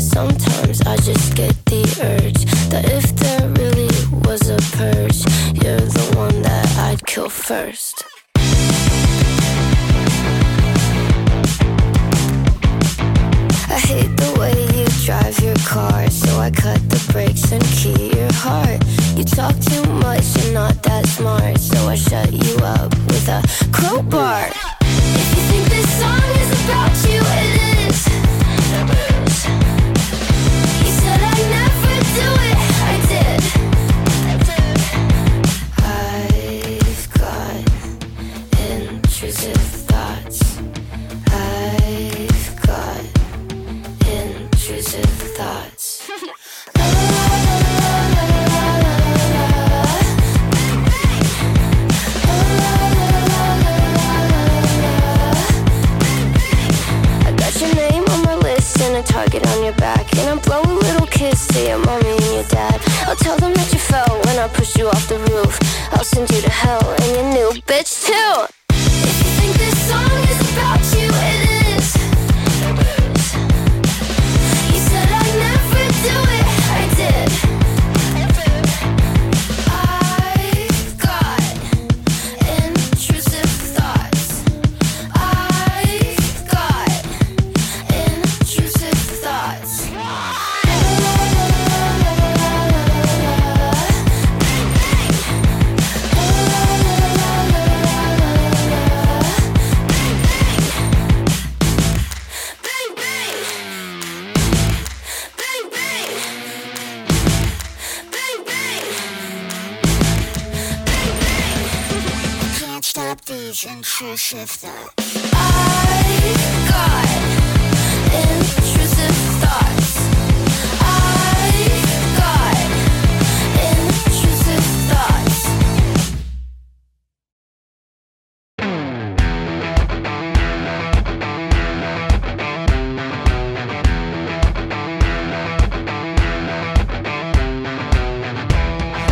Sometimes I just get the urge that if there really was a purge. You're the one that I'd kill first. I hate the way you drive your car, so I cut the brakes and key your heart. You talk too much, you're not that smart, so I shut you up with a crowbar. If you think this song is about you, it is. You said I'd never do it, I did. I've got intrusive thoughts. I've got intrusive thoughts. Target on your back, and I'll blow a little kiss to your mommy and your dad. I'll tell them that you fell when I pushed you off the roof. I'll send you to hell and your new bitch too. If you think this song is about you, it is. You said I'd never do it, I did. I've got intrusive thoughts. I've got intrusive thoughts. Can't stop these intrusive thoughts. I've got intrusive thoughts. I've got intrusive thoughts.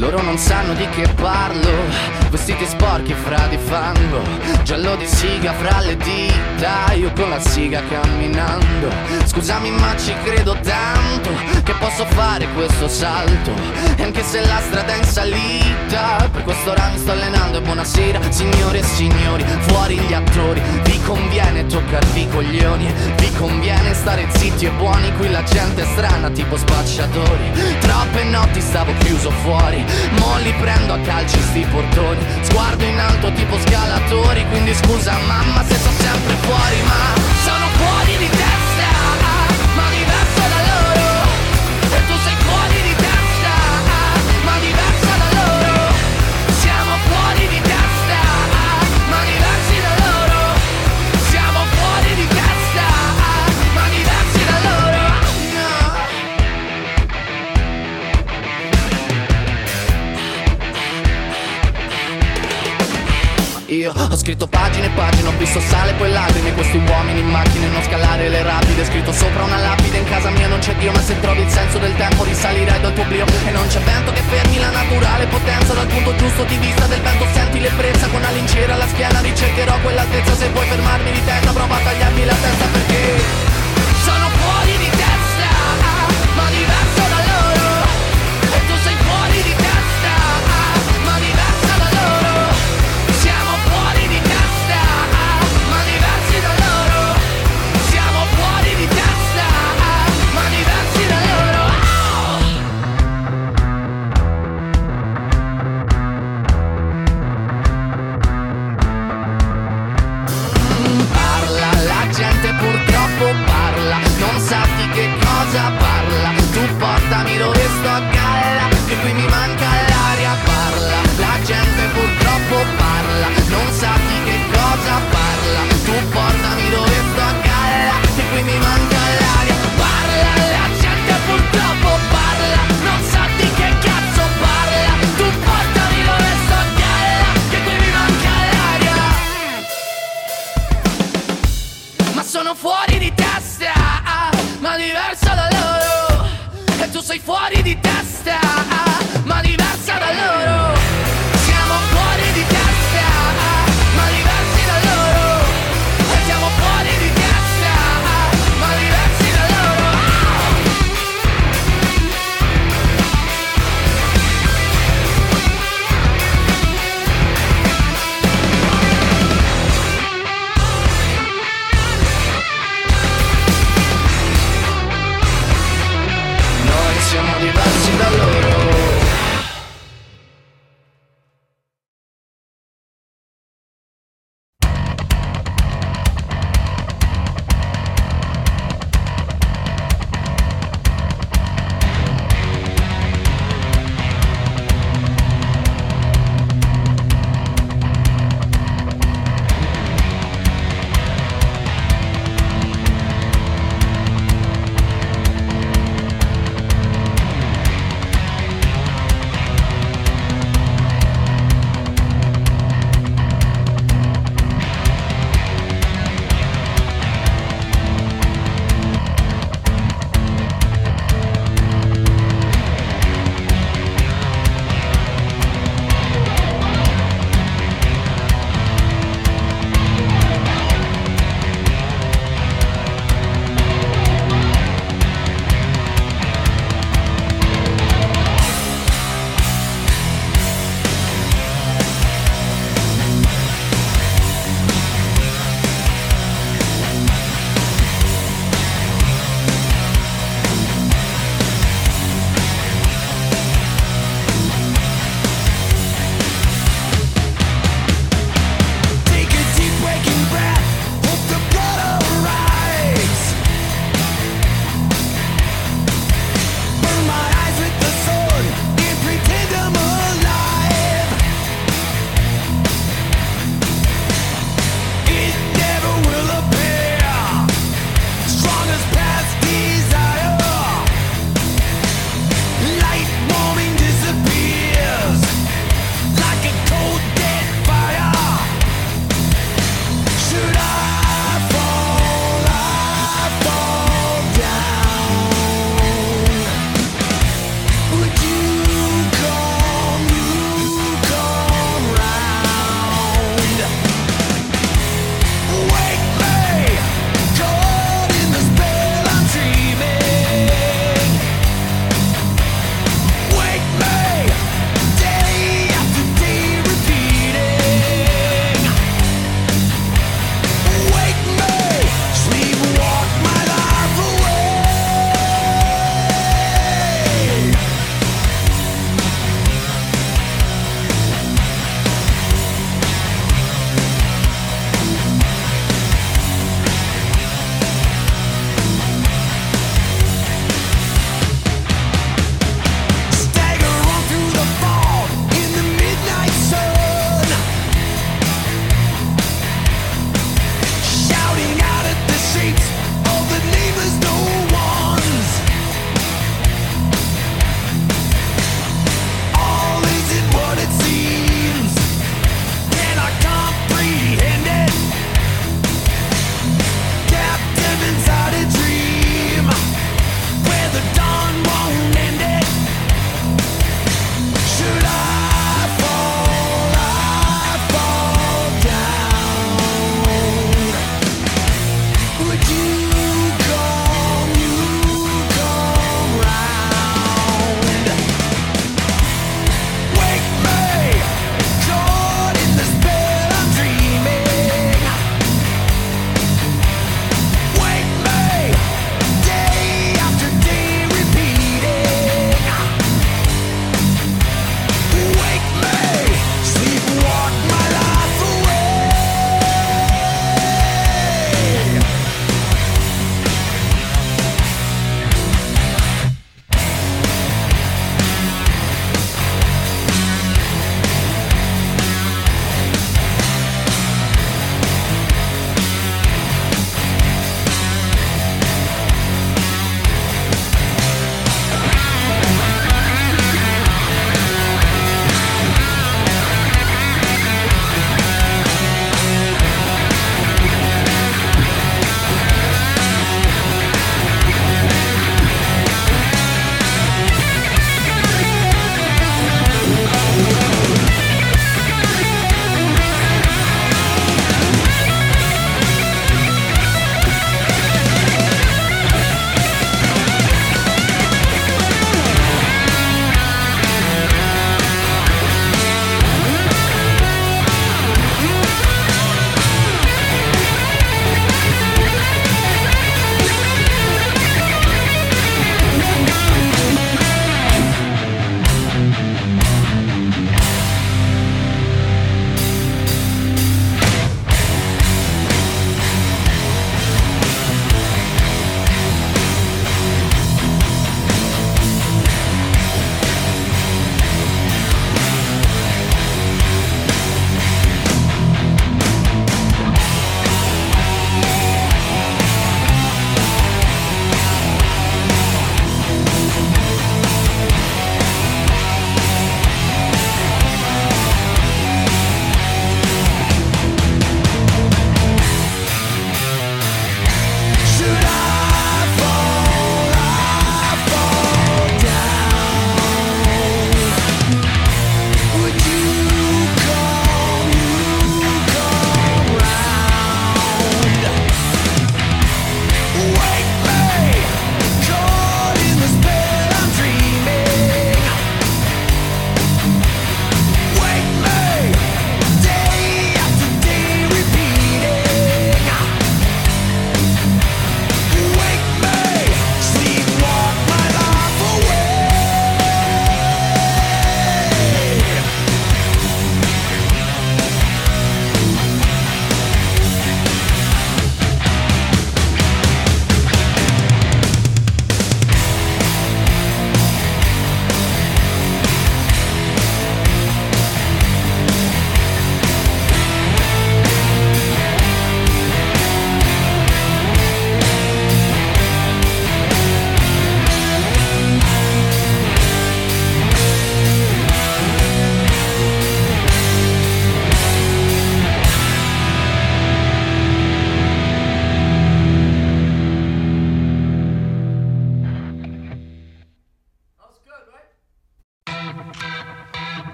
Loro non sanno di che parlo. Vestiti sporchi fra di fango, giallo di siga fra le dita, io con la siga camminando. Scusami ma ci credo tanto che posso fare questo salto, e anche se la strada è in salita, per quest'ora mi sto allenando. E buonasera signore e signori, fuori gli attori. Vi conviene toccarvi i coglioni, vi conviene stare zitti e buoni. Qui la gente è strana tipo spacciatori. Troppe notti stavo chiuso fuori, mo li prendo a calci sti portoni. Sguardo in alto tipo scalatori, quindi scusa mamma se sono sempre fuori, ma sono fuori di testa, ma diverso da loro. E tu sei fuori di testa, ma diverso da loro. Siamo fuori di testa, ma diversi da loro. Siamo fuori di testa, ma diversi da loro. Io ho scritto pagine e pagine, ho visto sale e poi lacrime. Questi uomini in macchine, non scalare le rapide. Scritto sopra una lapide, in casa mia non c'è Dio. Ma se trovi il senso del tempo risalirai dal tuo oblio. E non c'è vento che fermi la naturale potenza. Dal punto giusto di vista del vento senti l'ebbrezza. Con una lincera alla schiena ricercherò quell'altezza. Se vuoi fermarmi di testa prova a tagliarmi la testa, perché sono fuori di testa, ma diverso da loro. E tu sei fuori di testa, ma diverso da loro. Siamo fuori di testa, ma diversi da loro. Siamo fuori di testa, ma diversi da loro. Parla, la gente purtroppo parla, non sa di che cosa parla. Tu portami dove sto a galla, che qui mi manca l'aria. Parla, la gente purtroppo parla, non sa di che cosa parla. Tu portami dove sto a galla, che qui mi manca l'aria. Parla, la gente purtroppo parla, non sa di che cazzo parla. Tu portami dove sto a galla, che qui mi manca l'aria. Ma sono fuori di testa, ma diverso da loro. E tu sei fuori di testa, ma diversa da loro. Siamo fuori di testa, ma diversi da loro. E siamo fuori di testa, ma diversi da loro.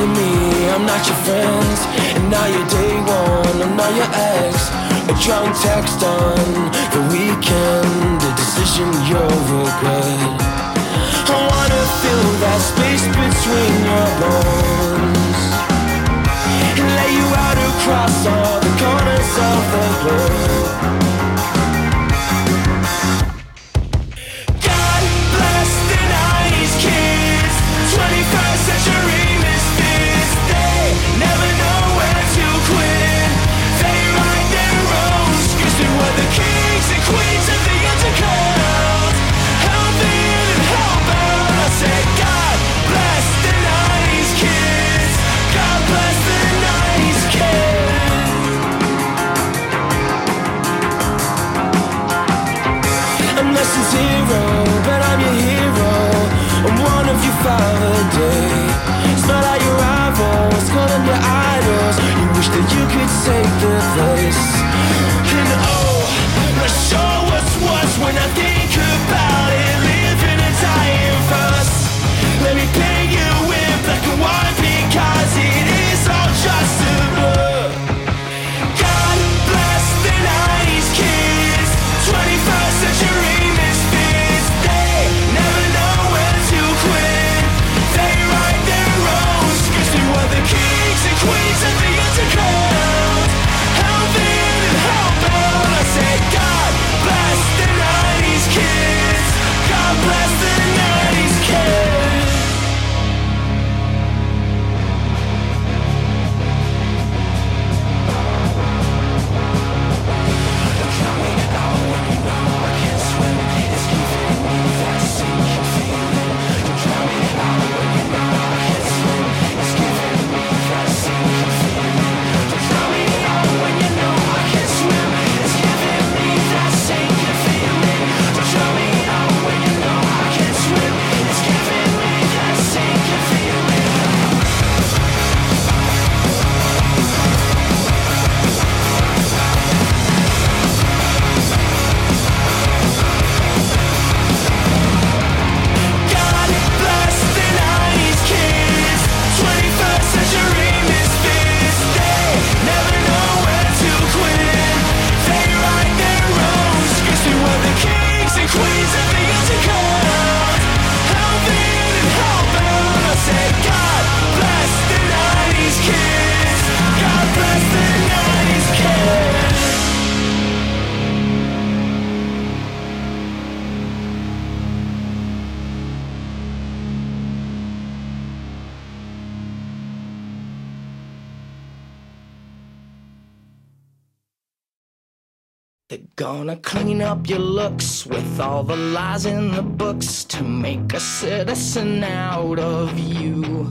enemy, I'm not your friends. And now you're day one, I'm not your ex. A drunk text on the weekend, a decision you'll regret. I wanna fill that space between your bones and lay you out across all the corners of the globe. Zero, but I'm your hero. I'm one of your Faraday. It's not all your rivals, call them your idols. You wish that you could take their place. And oh, not sure what's worse when I think about it, living and dying first. Let me paint you in black and white because it is all just a blur. God bless the 90s kids, 21st century. Queens of the underground, help in and help out. I say God bless the 90s kids, God bless the 90s kids. Don't tell me now when you know I can't swim. It's giving me that sinking feeling. Don't tell me now when you know I can't swim. It's giving me that sinking feeling. Gonna clean up your looks with all the lies in the books to make a citizen out of you.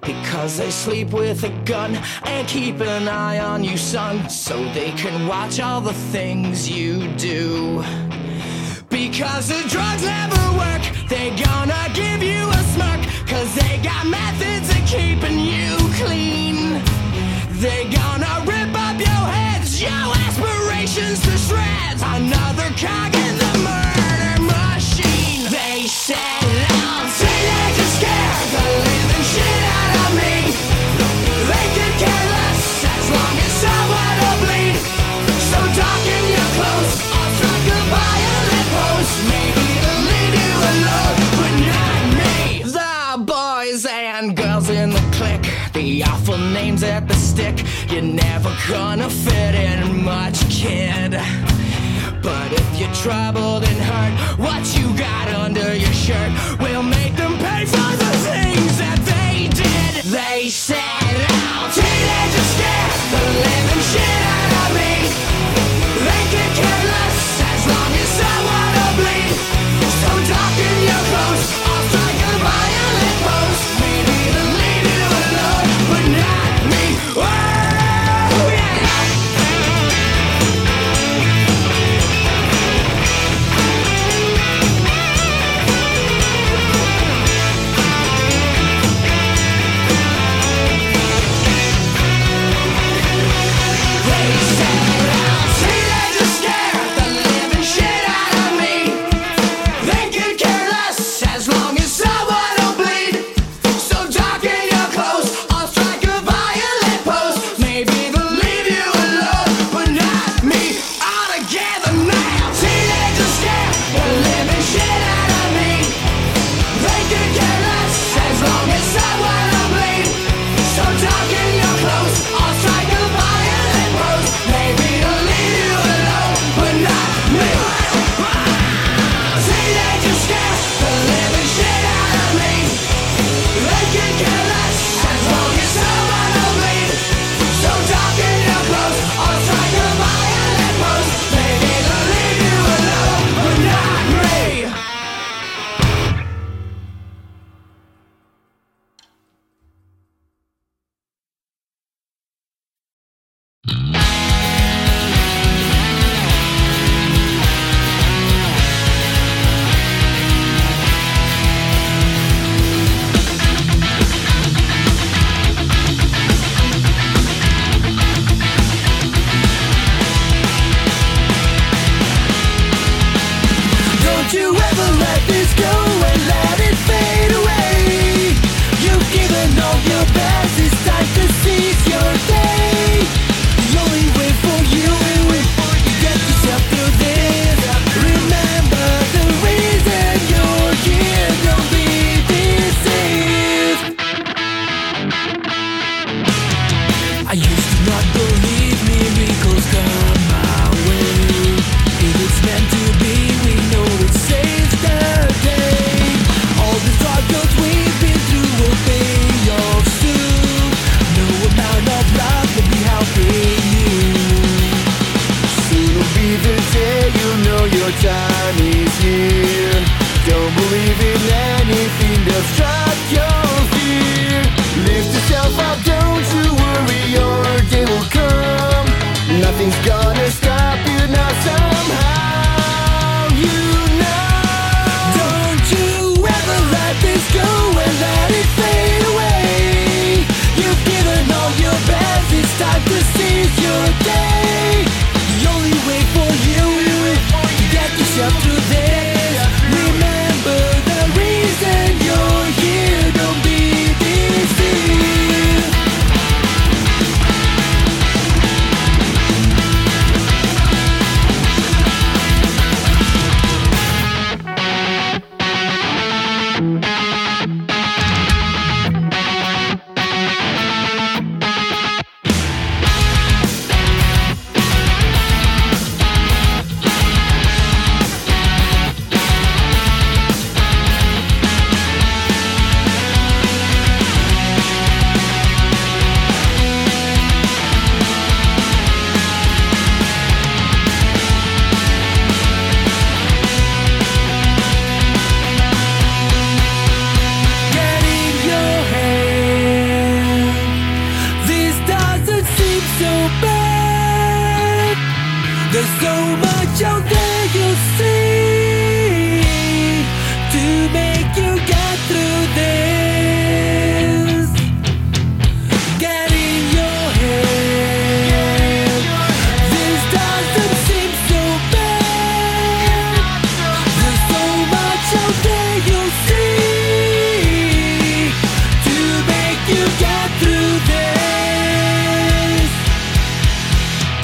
Because they sleep with a gun and keep an eye on you, son, so they can watch all the things you do. Because the drugs never work, they gonna give you a smirk, 'cause they got methods of keeping you clean. They gonna rip up your heads, your aspirations to shreds, another cog in the murder machine. They said I'll take to scare the living shit out of me. They could care less as long as I want to bleed. So darken your clothes, I'll strike a violent pose. Maybe they'll leave you alone, but not me. The boys and girls in the clique, the awful names at the stick. You're never gonna fit in much, kid. But if you're troubled and hurt, what you got under your shirt will make them pay for the things that they did. They said, I'll teenagers scare the living shit out of me. They could care less as long as I wanna bleed. So darken your clothes, I'll strike a violent pose. Maybe they'll leave you alone, but not me. Oh yeah! know your time is here. Don't believe in anything that's trapped your fear. Lift yourself up, don't you worry, your day will come. Nothing's gonna stop you now somehow. You know, don't you ever let this go and let it fade away. You've given all your best, it's time to seize your day. The only way for you to get yourself through this. Remember the reason you're here, don't be deceived.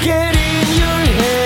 Get in your head.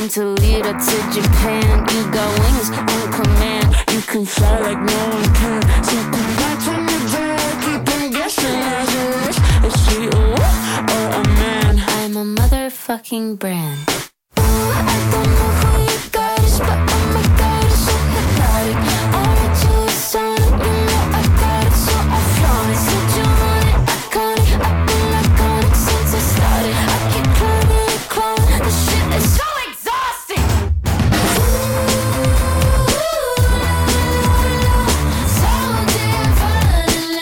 time to lead her to Japan. You got wings on command. You can fly like no one can. So come back from the dead. Keep on guessing as you wish. Is she a wolf or a man? I'm a motherfucking brand. I don't know who you got is, but oh my god, it's so hypnotic. I read to a song, you know I got it, so I flaunt it. Said you want it, iconic, I've been iconic since I started. I keep climbing and climbing, this shit is so exhausting. Someone did find an entertainment. I'm not proud and you can't tame me.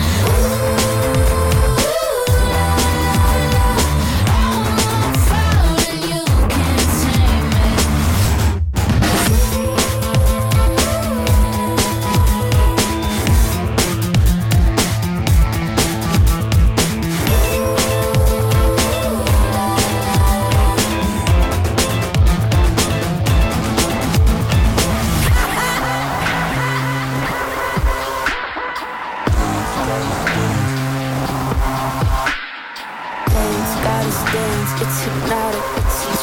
Dance, gotta dance, it's hypnotic, it's a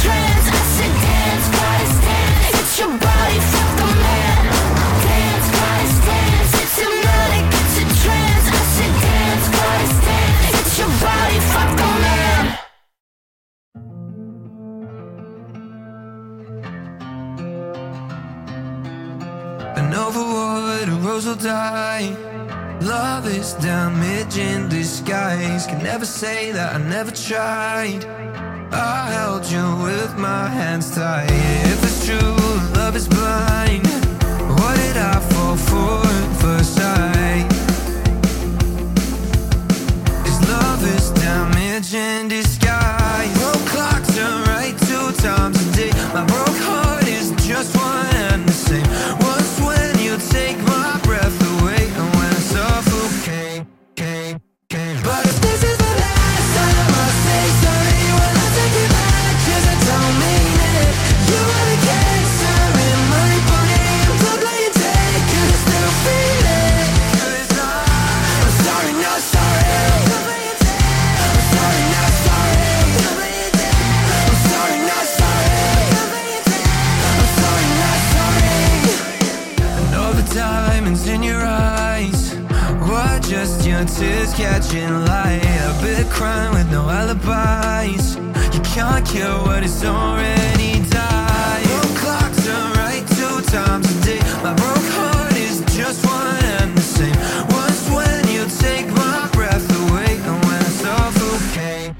trance. I said dance, gotta dance, it's your body, fuck the man. Dance, gotta dance, it's hypnotic, it's a trance. I said dance, gotta dance, it's your body, fuck the man. Dance, gotta dance, it's hypnotic, it's a trance. I said dance, gotta dance, it's your body, fuck the man. An overwater rose will die. Love is damage in disguise. Can never say that I never tried. I held you with my hands tied. If it's true, love is blind. What did I fall for at first sight? Is love is damage in disguise. Broke clock turn right 2 times a day. My broke heart is just one and the same. Take my breath away, and when I suffocate, but if this is the last time I say sorry, well I take it back, 'cause I don't mean it. You are the cancer in my body, I'm so glad you take, 'cause I still feel it. 'Cause I'm sorry, not sorry. I'm sorry, not sorry. I'm sorry, not sorry. I'm sorry, not sorry. All the diamonds in your eyes were just your tears catching light. A bit crying with no alibis. You can't kill what is already died. Broke clock turn right 2 times a day. My broke heart is just one and the same. Once when you take my breath away, and when I suffocate,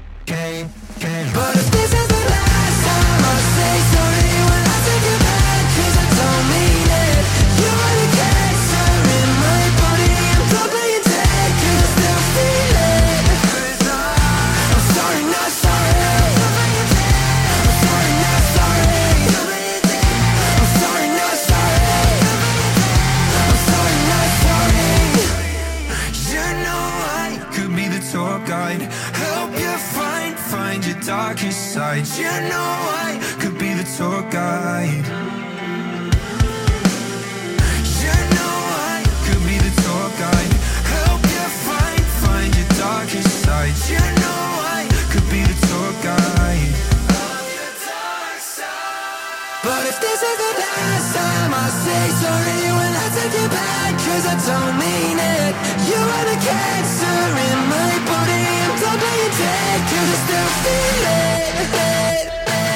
but if this is the last time I say sorry, when I take it back, 'cause I don't mean it. You are the cancer in my body, I'm so glad you take, 'cause I still feel it. 'Cause I'm sorry, not sorry. I'm sorry, not sorry. I'm sorry, not sorry. I'm sorry, not sorry. You know I could be the tour guide, help you find your darkest side. You know I could be the tour guide. You know I could be the tour guide, help you find your darkest side. You know I could be the tour guide. But if this is the last time I say sorry, when I take it back, 'cause I don't mean it. You are the cancer in my body, I'm so glad you take, 'cause I still feel it.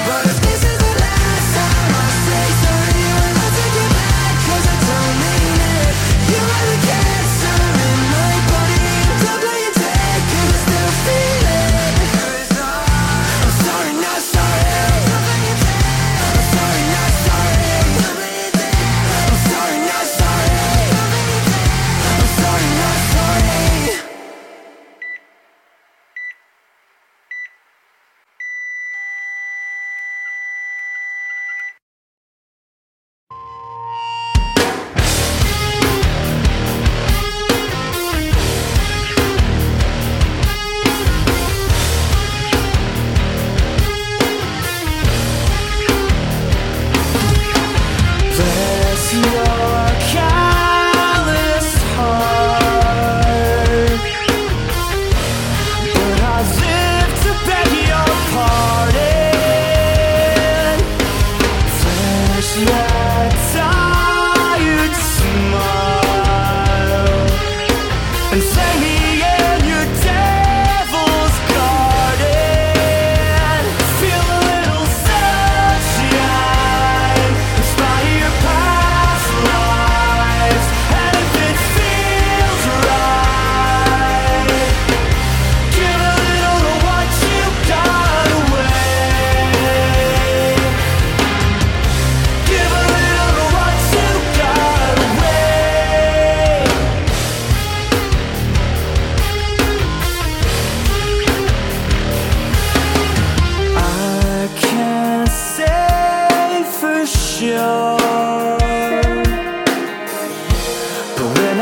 But if this is the last time I say sorry, when I take it back, 'cause I don't mean it. You are the cancer in my body, I'm so glad you take, 'cause I still feel it. I'm sorry, not sorry. I'm sorry, not sorry. I'm sorry, not sorry. I'm sorry, not sorry.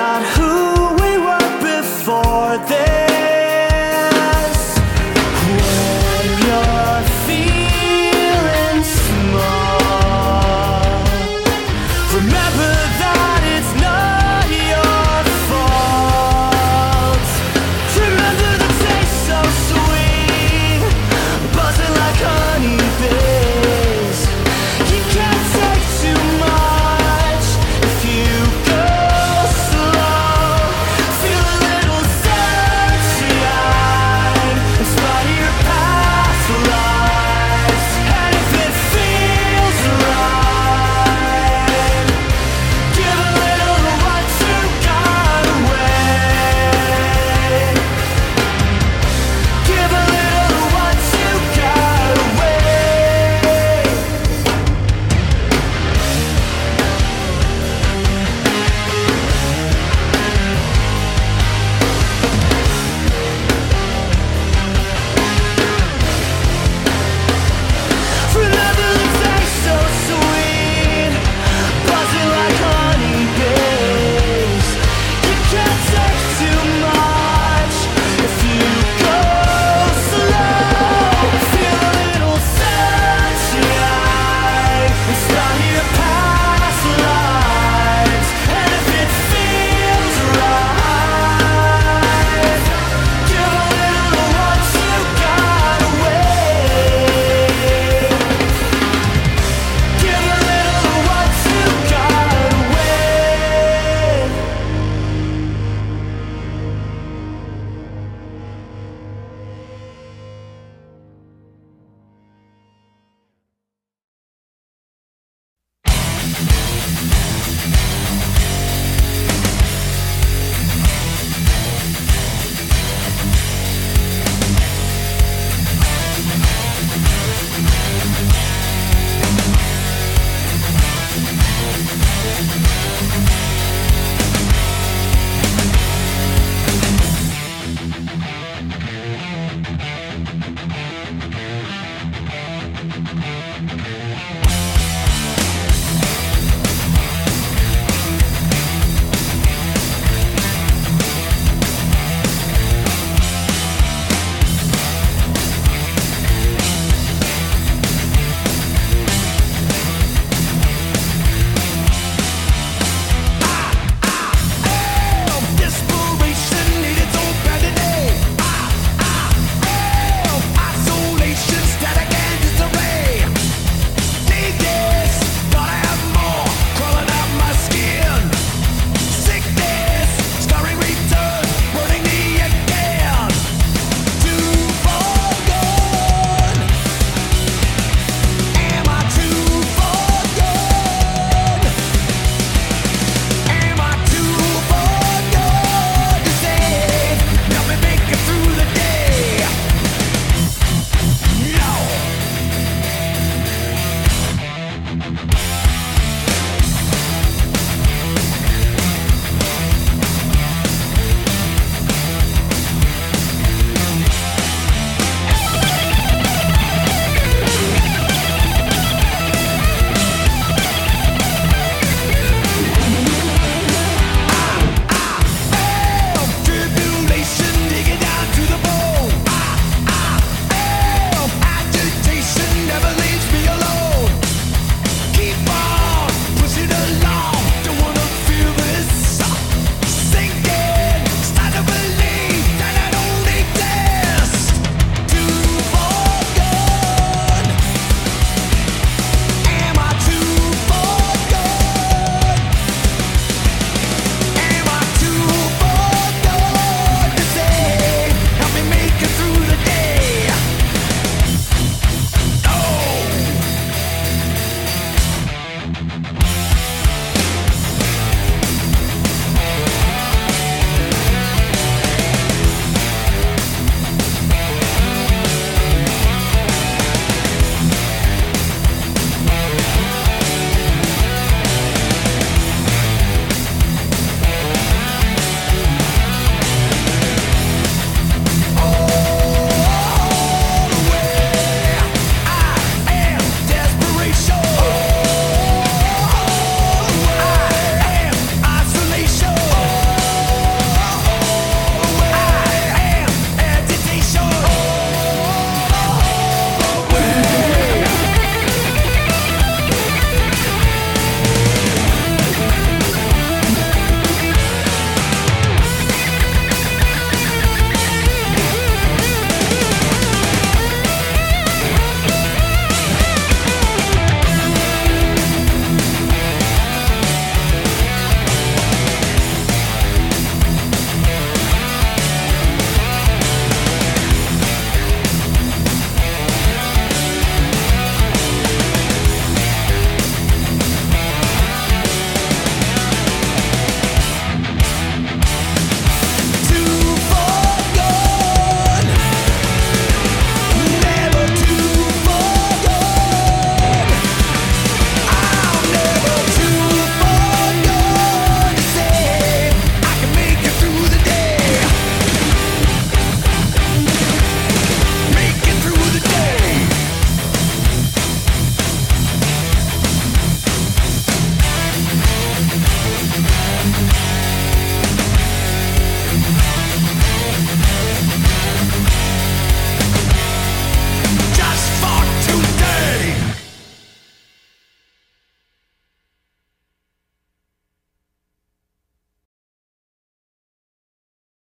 not who we were before this.